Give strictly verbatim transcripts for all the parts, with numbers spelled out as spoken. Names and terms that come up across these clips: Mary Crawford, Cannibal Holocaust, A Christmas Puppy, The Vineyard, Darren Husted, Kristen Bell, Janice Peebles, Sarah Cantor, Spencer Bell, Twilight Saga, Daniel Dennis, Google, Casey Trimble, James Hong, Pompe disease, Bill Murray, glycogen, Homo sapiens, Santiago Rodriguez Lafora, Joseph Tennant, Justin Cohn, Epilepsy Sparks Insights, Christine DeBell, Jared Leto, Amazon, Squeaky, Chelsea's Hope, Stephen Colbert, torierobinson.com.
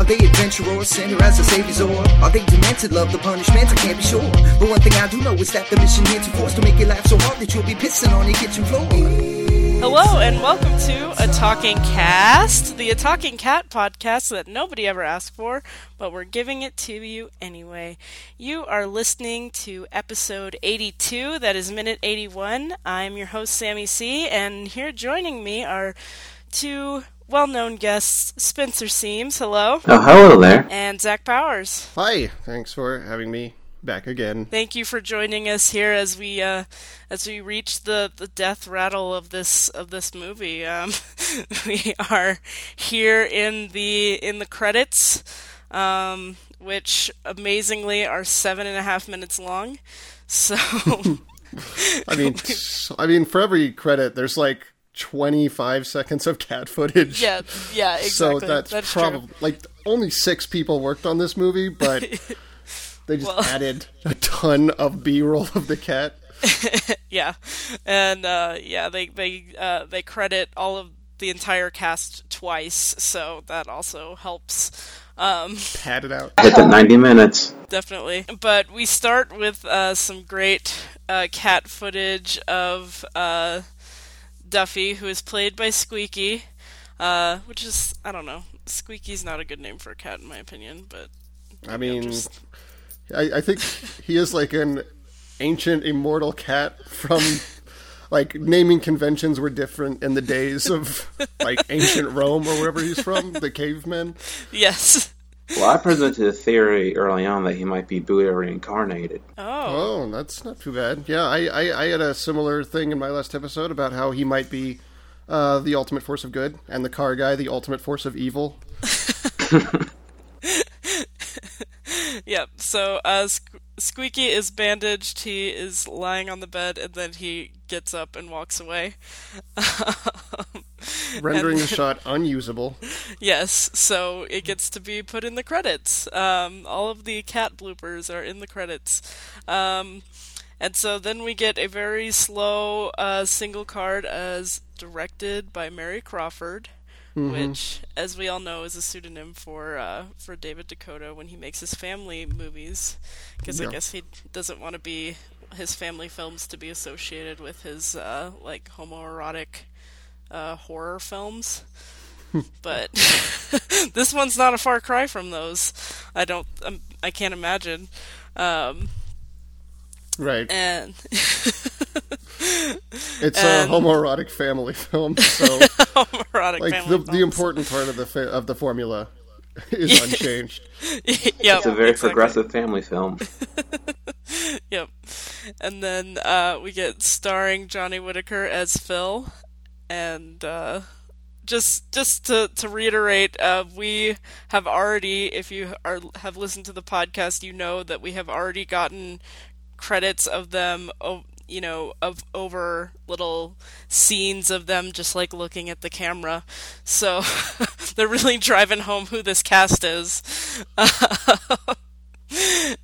Are they adventurers, sinner as a savior's or are they demented, love the punishment? I can't be sure. But one thing I do know is that the mission here to force to make your life so hard that you'll be pissing on your kitchen floor. Hello and welcome to A Talking Cast, the A Talking Cat podcast that nobody ever asked for, but we're giving it to you anyway. You are listening to episode eighty-two, that is minute eighty-one. I'm your host, Sammy C, and here joining me are two well-known guests, Spencer Seams, hello. Oh, hello there. And Zach Powers. Hi, thanks for having me back again. Thank you for joining us here as we uh, as we reach the, the death rattle of this of this movie. Um, we are here in the in the credits, um, which amazingly are seven and a half minutes long. So, I mean, I mean, for every credit, there's like twenty-five seconds of cat footage. Yeah, yeah, exactly. So that's, that's probably true. Like only six people worked on this movie, but they just well, added a ton of B-roll of the cat. Yeah, and uh, yeah, they they uh, they credit all of the entire cast twice, so that also helps. Um, Pad it out. Hit the ninety minutes. Definitely. But we start with uh, some great uh, cat footage of Uh, Duffy, who is played by Squeaky, uh, which is, I don't know, Squeaky's not a good name for a cat in my opinion, but I mean, just I, I think he is like an ancient immortal cat from, like, naming conventions were different in the days of, like, ancient Rome or wherever he's from, the cavemen. Yes. Well, I presented a theory early on that he might be Buddha reincarnated. Oh. Oh, that's not too bad. Yeah, I, I, I had a similar thing in my last episode about how he might be uh, the ultimate force of good, and the car guy the ultimate force of evil. Yep, so uh, Squeaky is bandaged, he is lying on the bed, and then he gets up and walks away. Rendering then, the shot unusable. Yes, so it gets to be put in the credits. Um, all of the cat bloopers are in the credits. Um, and so then we get a very slow uh, single card as directed by Mary Crawford, mm-hmm. which, as we all know, is a pseudonym for uh, for David DeCoteau when he makes his family movies, because yeah. I guess he doesn't want to be his family films to be associated with his uh, like homoerotic Uh, horror films, but this one's not a far cry from those. I don't, um, I can't imagine. Um, right. And it's and a homoerotic family film. So, homoerotic like family the, the important part of the fa- of the formula is unchanged. Yep, it's a very exactly. progressive family film. Yep. And then uh, we get starring Johnny Whitaker as Phil. And uh, just just to, to reiterate, uh, we have already, if you are, have listened to the podcast, you know that we have already gotten credits of them, you know, of over little scenes of them just like looking at the camera. So they're really driving home who this cast is.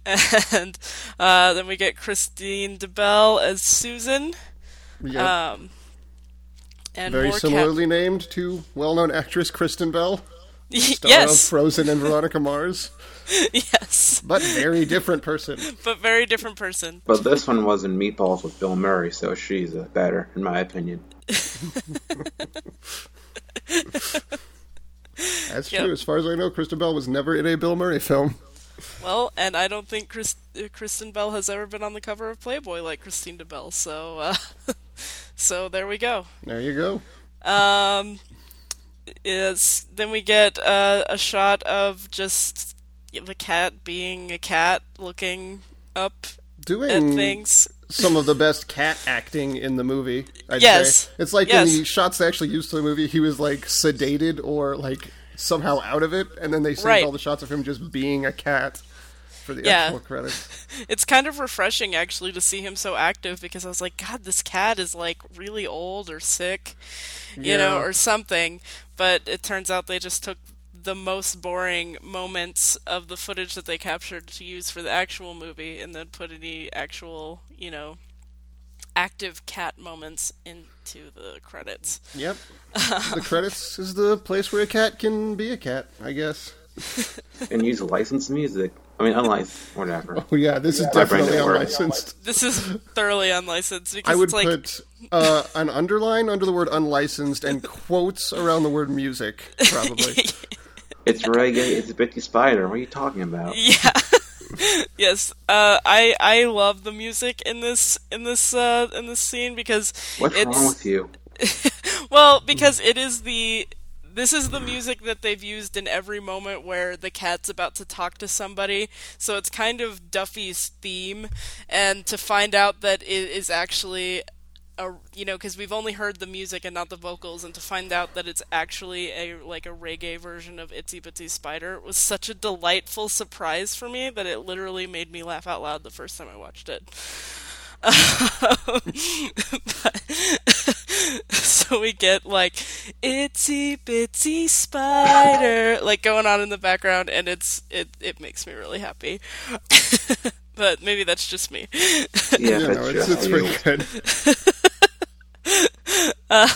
And uh, then we get Christine DeBell as Susan. Yep. Um, And Very similarly cat- named to well-known actress Kristen Bell, star yes. of Frozen and Veronica Mars. Yes. But very different person. But very different person. But this one was in Meatballs with Bill Murray, so she's a better, in my opinion. That's yep. true. As far as I know, Kristen Bell was never in a Bill Murray film. Well, and I don't think Chris- Kristen Bell has ever been on the cover of Playboy like Christine DeBell, so Uh... So there we go. There you go. Um, is then we get uh, a shot of just the cat being a cat, looking up doing at things. Some of the best cat acting in the movie. I'd yes, say. It's like yes. in the shots they actually used to the movie, he was like sedated or like somehow out of it, and then they saved right. all the shots of him just being a cat for the yeah. actual credits. It's kind of refreshing actually to see him so active, because I was like, God, this cat is like really old or sick, you yeah. know, or something. But it turns out they just took the most boring moments of the footage that they captured to use for the actual movie, and then put any actual, you know, active cat moments into the credits. Yep. The credits is the place where a cat can be a cat, I guess. And use licensed music. I mean, unlicensed, whatever. Oh, yeah, this yeah, is definitely unlicensed. This is thoroughly unlicensed. Because I would it's like... put uh, an underline under the word unlicensed and quotes around the word music, probably. It's reggae, it's a Bitty Spider. What are you talking about? Yeah. Yes. Uh, I I love the music in this in this uh, in this scene because What's it's... wrong with you? Well, because it is the this is the music that they've used in every moment where the cat's about to talk to somebody. So it's kind of Duffy's theme, and to find out that it is actually a, you know, because we've only heard the music and not the vocals, and to find out that it's actually a like a reggae version of Itsy Bitsy Spider was such a delightful surprise for me that it literally made me laugh out loud the first time I watched it. But, so we get like Itsy Bitsy Spider like going on in the background, and it's it it makes me really happy. But maybe that's just me. Yeah, yeah no, it's, it's pretty good. Uh,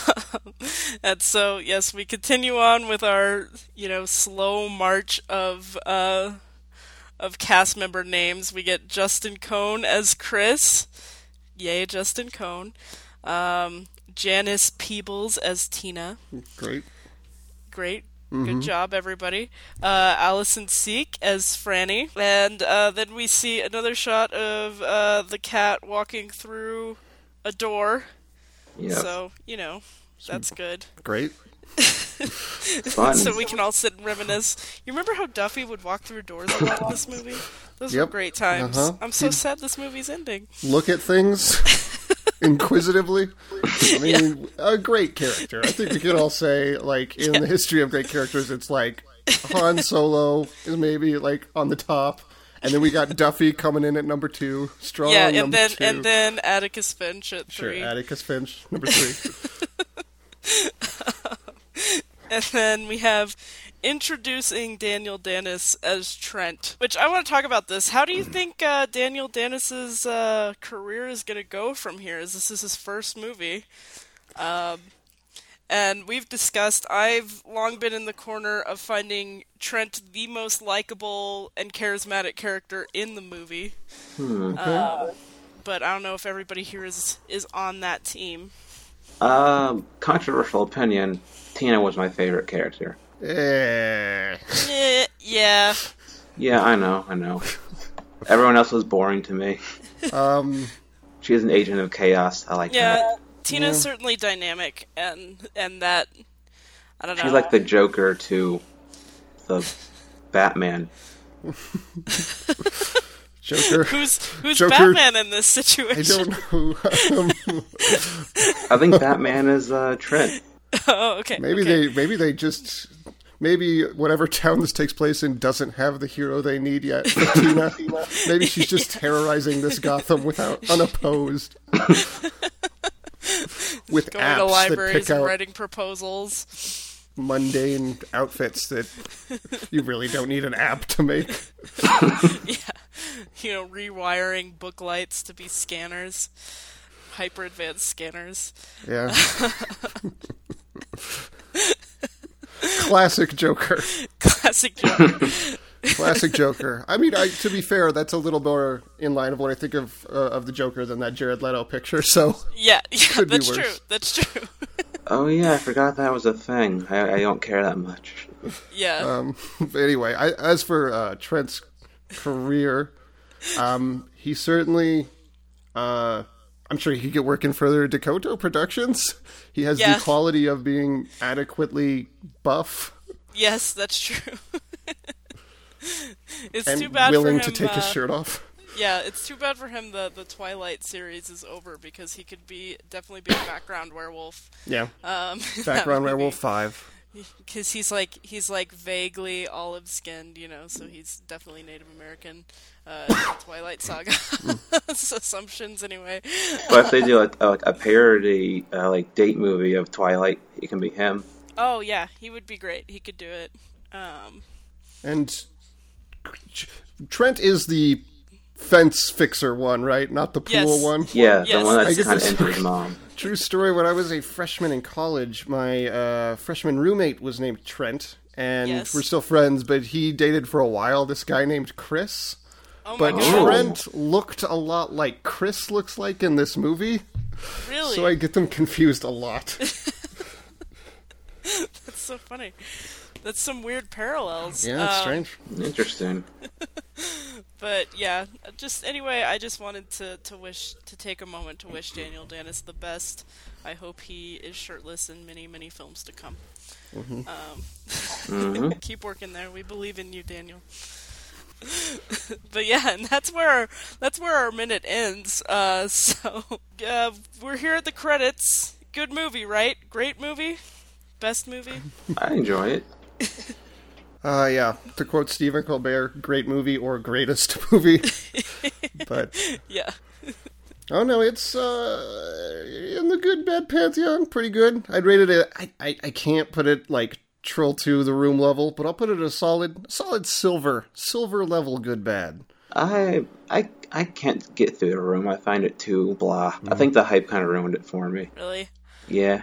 and so, yes, we continue on with our, you know, slow march of uh, of cast member names. We get Justin Cohn as Chris. Yay, Justin Cohn. Um, Janice Peebles as Tina. Great. Great. Mm-hmm. Good job, everybody. Uh, Allison Seek as Franny. And uh, then we see another shot of uh, the cat walking through a door. Yep. So, you know, that's good. Great. So we can all sit and reminisce. You remember how Duffy would walk through doors a lot in this movie? Those yep. were great times. Uh-huh. I'm so He'd sad this movie's ending. Look at things inquisitively. I mean, yeah. a great character. I think we could all say, like, in yeah. the history of great characters, it's like Han Solo is maybe, like, on the top. And then we got Duffy coming in at number two. Strong yeah, and number then, two. And then Atticus Finch at three. Sure, Atticus Finch, number three. And then we have introducing Daniel Dennis as Trent, which I want to talk about this. How do you think uh, Daniel Dennis's uh, career is going to go from here? As this is his first movie. Um... And we've discussed, I've long been in the corner of finding Trent the most likable and charismatic character in the movie. Hmm, okay. uh, but I don't know if everybody here is is on that team. Um, controversial opinion, Tina was my favorite character. Eh. Eh, yeah. Yeah, I know, I know. Everyone else was boring to me. Um, She is an agent of chaos, I like yeah. that. Tina's yeah. certainly dynamic, and and that, I don't know. She's like the Joker to the Batman. Joker. Who's, who's Joker. Batman in this situation? I don't know. I think Batman is uh, Trent. Oh, okay. Maybe okay. they maybe they just... Maybe whatever town this takes place in doesn't have the hero they need yet. Tina. Maybe she's just terrorizing this Gotham without unopposed. With going apps to libraries that pick out and writing proposals, mundane outfits that you really don't need an app to make. Yeah, you know, rewiring book lights to be scanners, hyper advanced scanners. Yeah. Classic Joker. Classic Joker. Classic Joker. I mean, I, to be fair, that's a little more in line of what I think of uh, of the Joker than that Jared Leto picture, so... Yeah, yeah that's true, that's true. Oh yeah, I forgot that was a thing. I, I don't care that much. Yeah. Um, but anyway, I, as for uh, Trent's career, um, he certainly uh, I'm sure he could get working for the Dakota Productions. He has yeah. the quality of being adequately buff. Yes, that's true. It's and too bad willing for him, to take uh, his shirt off. Yeah, it's too bad for him that the Twilight series is over, because he could be definitely be a background werewolf. Yeah, um, background werewolf five. Because he's like he's like vaguely olive skinned, you know, so he's definitely Native American. Uh, Twilight Saga assumptions, anyway. But if they do a, a, a parody, uh, like date movie of Twilight, it can be him. Oh yeah, he would be great. He could do it. Um, and Trent is the fence fixer one, right? Not the pool yes. one. Yeah, yes. The one that's kind of into his mom. True story. When I was a freshman in college, my uh, freshman roommate was named Trent, and yes. we're still friends. But he dated for a while this guy named Chris. Oh my but God. Trent looked a lot like Chris looks like in this movie. Really? So I get them confused a lot. That's so funny. That's some weird parallels. Yeah, that's um, strange. Interesting. But yeah, just anyway, I just wanted to, to wish to take a moment to wish Daniel Dennis the best. I hope he is shirtless in many, many films to come. Mm-hmm. Um, mm-hmm. Keep working there. We believe in you, Daniel. But yeah, and that's where our, that's where our minute ends. Uh, so uh, we're here at the credits. Good movie, right? Great movie, best movie. I enjoy it. Uh, yeah, to quote Stephen Colbert, great movie or greatest movie. But yeah. Oh no, it's uh, in the good bad pantheon. Pretty good. I'd rate it. A, I, I I can't put it like. Trill to the room level, but I'll put it a solid, solid silver, silver level good bad. I, I, I can't get through the room. I find it too blah. Mm. I think the hype kind of ruined it for me. Really? Yeah.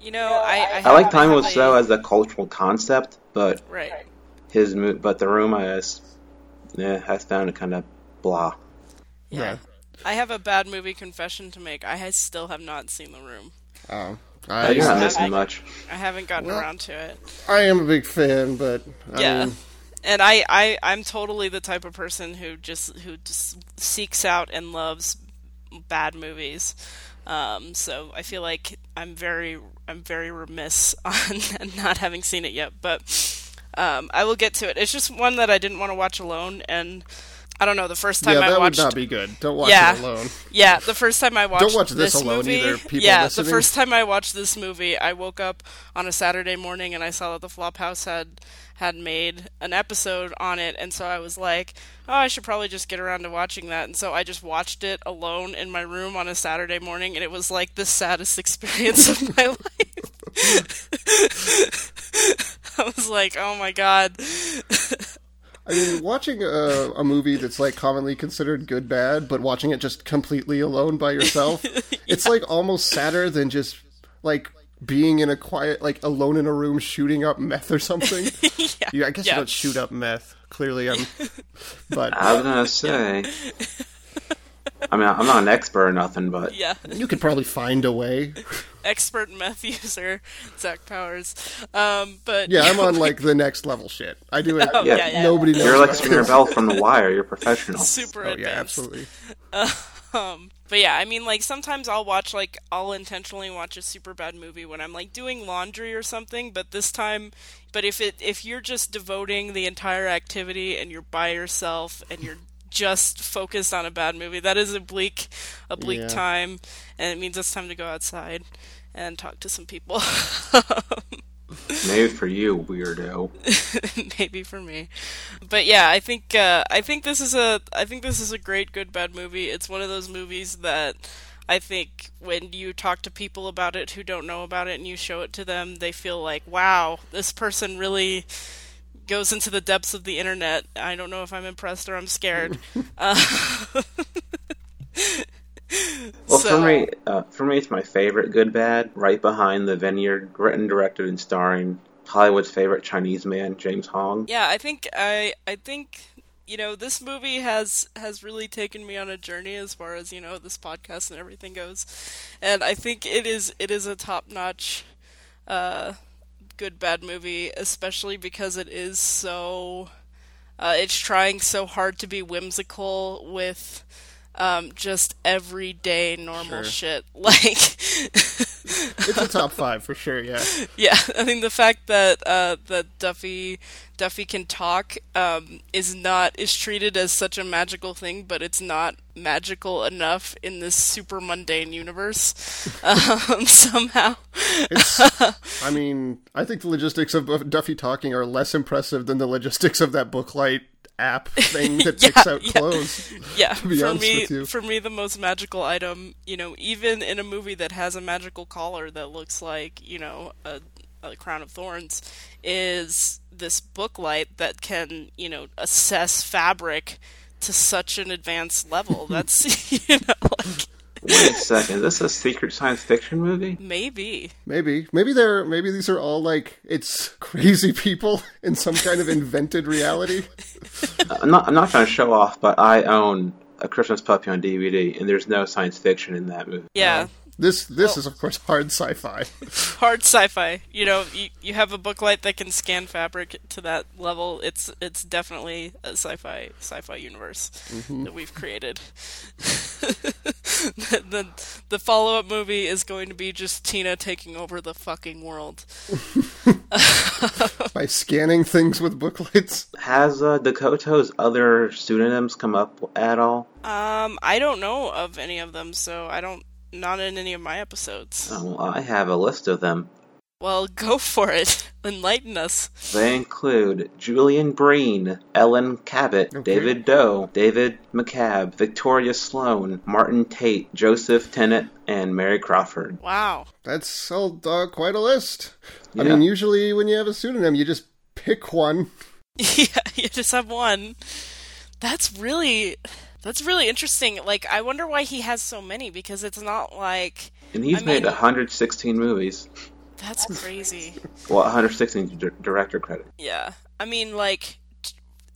You know, I. I, I like Time Will Show as a cultural concept, but right. His but the room I, yeah, I found it kind of blah. Yeah. yeah. I have a bad movie confession to make. I still have not seen The Room. Oh. I, You're not missing I, much. I haven't gotten well, around to it. I am a big fan, but I yeah, mean... and I, I, I'm totally the type of person who just who just seeks out and loves bad movies. Um, so I feel like I'm very I'm very remiss on not having seen it yet. But um, I will get to it. It's just one that I didn't want to watch alone, and I don't know. The first time yeah, I watched, yeah, that would not be good. Don't watch yeah, it alone. Yeah, the first time I watched, don't watch this, this alone movie, either. People yeah, listening. The first time I watched this movie, I woke up on a Saturday morning and I saw that the Flop House had had made an episode on it, and so I was like, oh, I should probably just get around to watching that. And so I just watched it alone in my room on a Saturday morning, and it was like the saddest experience of my life. I was like, oh my god. I mean, watching a, a movie that's, like, commonly considered good-bad, but watching it just completely alone by yourself, yeah. It's, like, almost sadder than just, like, being in a quiet, like, alone in a room shooting up meth or something. yeah. you, I guess yeah. you don't shoot up meth. Clearly, I'm... But, I was gonna say... I mean, I'm not an expert or nothing, but... Yeah. You could probably find a way. Expert meth user, Zach Powers. Um, but Yeah, I'm on, like, the next level shit. I do it. Oh, yeah. Yeah, yeah. Nobody knows. You're like Spencer Bell from The Wire. You're professional. Super oh, advanced. Yeah, absolutely. Um, but yeah, I mean, like, sometimes I'll watch, like, I'll intentionally watch a super bad movie when I'm, like, doing laundry or something, but this time... But if it if you're just devoting the entire activity and you're by yourself and you're... just focused on a bad movie. That is a bleak, a bleak yeah. time, and it means it's time to go outside and talk to some people. Maybe for you, weirdo. Maybe for me, but yeah, I think uh, I think this is a I think this is a great good bad movie. It's one of those movies that I think when you talk to people about it who don't know about it and you show it to them, they feel like, wow, this person really goes into the depths of the internet. I don't know if I'm impressed or I'm scared. uh, well, so. for me, uh, for me, it's my favorite good bad, right behind The Vineyard, written, directed, and starring Hollywood's favorite Chinese man, James Hong. Yeah, I think I, I think you know this movie has has really taken me on a journey as far as you know this podcast and everything goes, and I think it is it is a top notch. Uh, good bad movie, especially because it is so uh, it's trying so hard to be whimsical with um, just everyday normal sure. shit. Like, it's a top five for sure. Yeah, yeah. I mean, the fact that uh, that Duffy Duffy can talk um, is not is treated as such a magical thing, but it's not magical enough in this super mundane universe um, somehow. It's, I mean, I think the logistics of Duffy talking are less impressive than the logistics of that Booklight app thing that yeah, picks out yeah. clothes. Yeah, for me, for me, the most magical item, you know, even in a movie that has a magical collar that looks like, you know, a, a crown of thorns, is this Booklight that can, you know, assess fabric to such an advanced level. That's, you know, like... Wait a second, is this a secret science fiction movie? Maybe. Maybe. Maybe they're maybe these are all like it's crazy people in some kind of invented reality. I'm not I'm not trying to show off, but I own A Christmas Puppy on D V D and there's no science fiction in that movie. Yeah. Um, This this oh. is, of course, hard sci-fi. Hard sci-fi. You know, you, you have a Booklight that can scan fabric to that level. It's it's definitely a sci-fi sci-fi universe mm-hmm. that we've created. the, the the follow-up movie is going to be just Tina taking over the fucking world by scanning things with Booklights. Has uh, Dakota's other pseudonyms come up at all? Um, I don't know of any of them, so I don't. Not in any of my episodes. Oh, I have a list of them. Well, go for it. Enlighten us. They include Julian Breen, Ellen Cabot, okay. David Doe, David McCabe, Victoria Sloane, Martin Tate, Joseph Tennant, and Mary Crawford. Wow. That's uh, quite a list. Yeah. I mean, usually when you have a pseudonym, you just pick one. Yeah, you just have one. That's really... That's really interesting. Like, I wonder why he has so many, because it's not like... And he's I made mean, one hundred sixteen movies. That's crazy. Well, one hundred sixteen d- director credit. Yeah. I mean, like...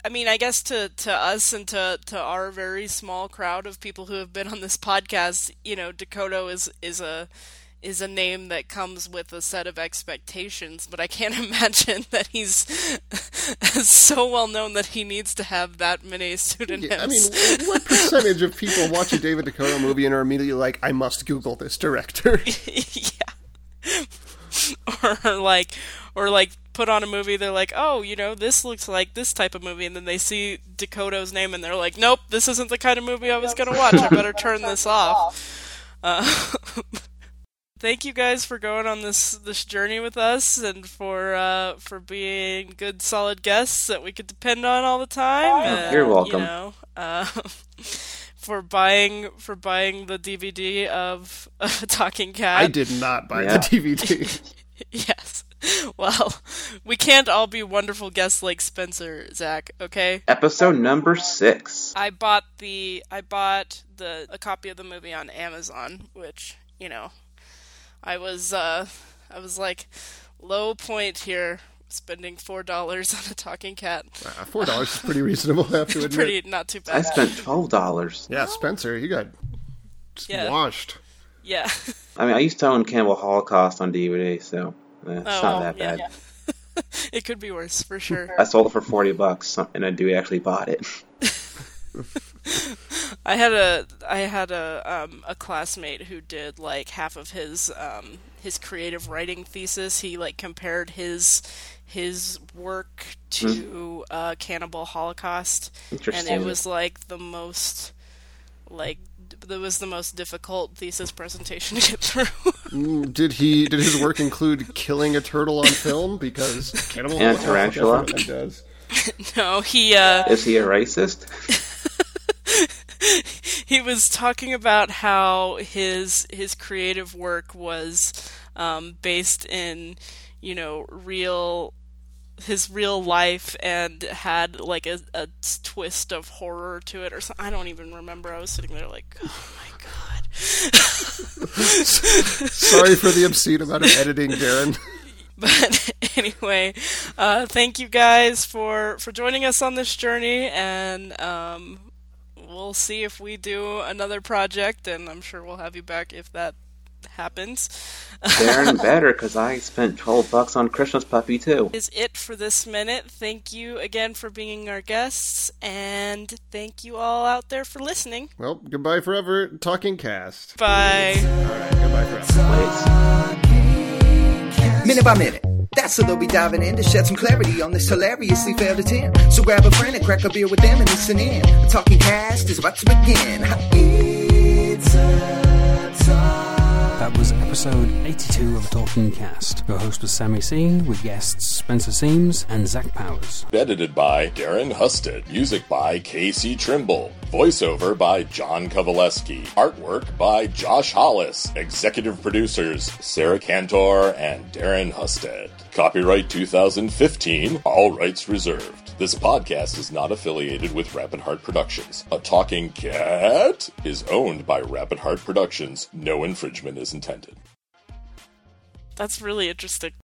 I mean, I guess to, to us and to, to our very small crowd of people who have been on this podcast, you know, Dakota is, is a... is a name that comes with a set of expectations, but I can't imagine that he's so well known that he needs to have that many pseudonyms. Yeah, I mean, what percentage of people watch a David DeCoteau movie and are immediately like, I must Google this director? Yeah. Or like, or like, put on a movie, they're like, oh, you know, this looks like this type of movie, and then they see Dakota's name and they're like, nope, this isn't the kind of movie I was going to watch, I better turn this off. Uh, Thank you guys for going on this, this journey with us and for uh, for being good, solid guests that we could depend on all the time. And, You're welcome. You know, uh, for buying for buying the D V D of uh, Talking Cat. I did not buy yeah. the D V D. Yes. Well, we can't all be wonderful guests like Spencer, Zach, okay? Episode number six. I bought the I bought the a copy of the movie on Amazon, which, you know, I was, uh, I was like, low point here, spending four dollars on a Talking Cat. Uh, four dollars is pretty reasonable, I have to admit. Pretty, not too bad. I spent twelve dollars. Yeah, Spencer, you got just yeah. washed. Yeah. I mean, I used to own Campbell Holocaust on D V D, so eh, it's oh, not that yeah, bad. Yeah. It could be worse, for sure. I sold it for forty bucks, and I do actually bought it. I had a I had a um, a classmate who did like half of his um, his creative writing thesis. He like compared his his work to uh, Cannibal Holocaust, and it was like the most like that was the most difficult thesis presentation to get through. did he did his work include killing a turtle on film because Cannibal and tarantula does? No, he uh, is he a racist? He was talking about how his his creative work was um, based in, you know, real his real life and had like a, a twist of horror to it or something. I don't even remember. I was sitting there like, oh my god. Sorry for the obscene amount of editing, Darren. But anyway, uh, thank you guys for for joining us on this journey and. Um, We'll see if we do another project, and I'm sure we'll have you back if that happens. Darren better, because I spent twelve bucks on Christmas Puppy, too. Is it for this minute. Thank you again for being our guests, and thank you all out there for listening. Well, goodbye forever, Talking Cast. Bye. All right, goodbye forever. Please. Minute by minute. That's what they'll be diving in to shed some clarity on this hilariously failed attempt. So grab a friend and crack a beer with them and listen in. The Talking Cast is about to begin. It's a talk. That was episode eighty-two of Talking Cast. Your host was Sammy C, with guests Spencer Seams and Zach Powers. Edited by Darren Husted. Music by Casey Trimble. Voiceover by John Kovaleski. Artwork by Josh Hollis. Executive producers Sarah Cantor and Darren Husted. Copyright two thousand fifteen. All rights reserved. This podcast is not affiliated with Rapid Heart Productions. A Talking Cat is owned by Rapid Heart Productions. No infringement is intended. That's really interesting.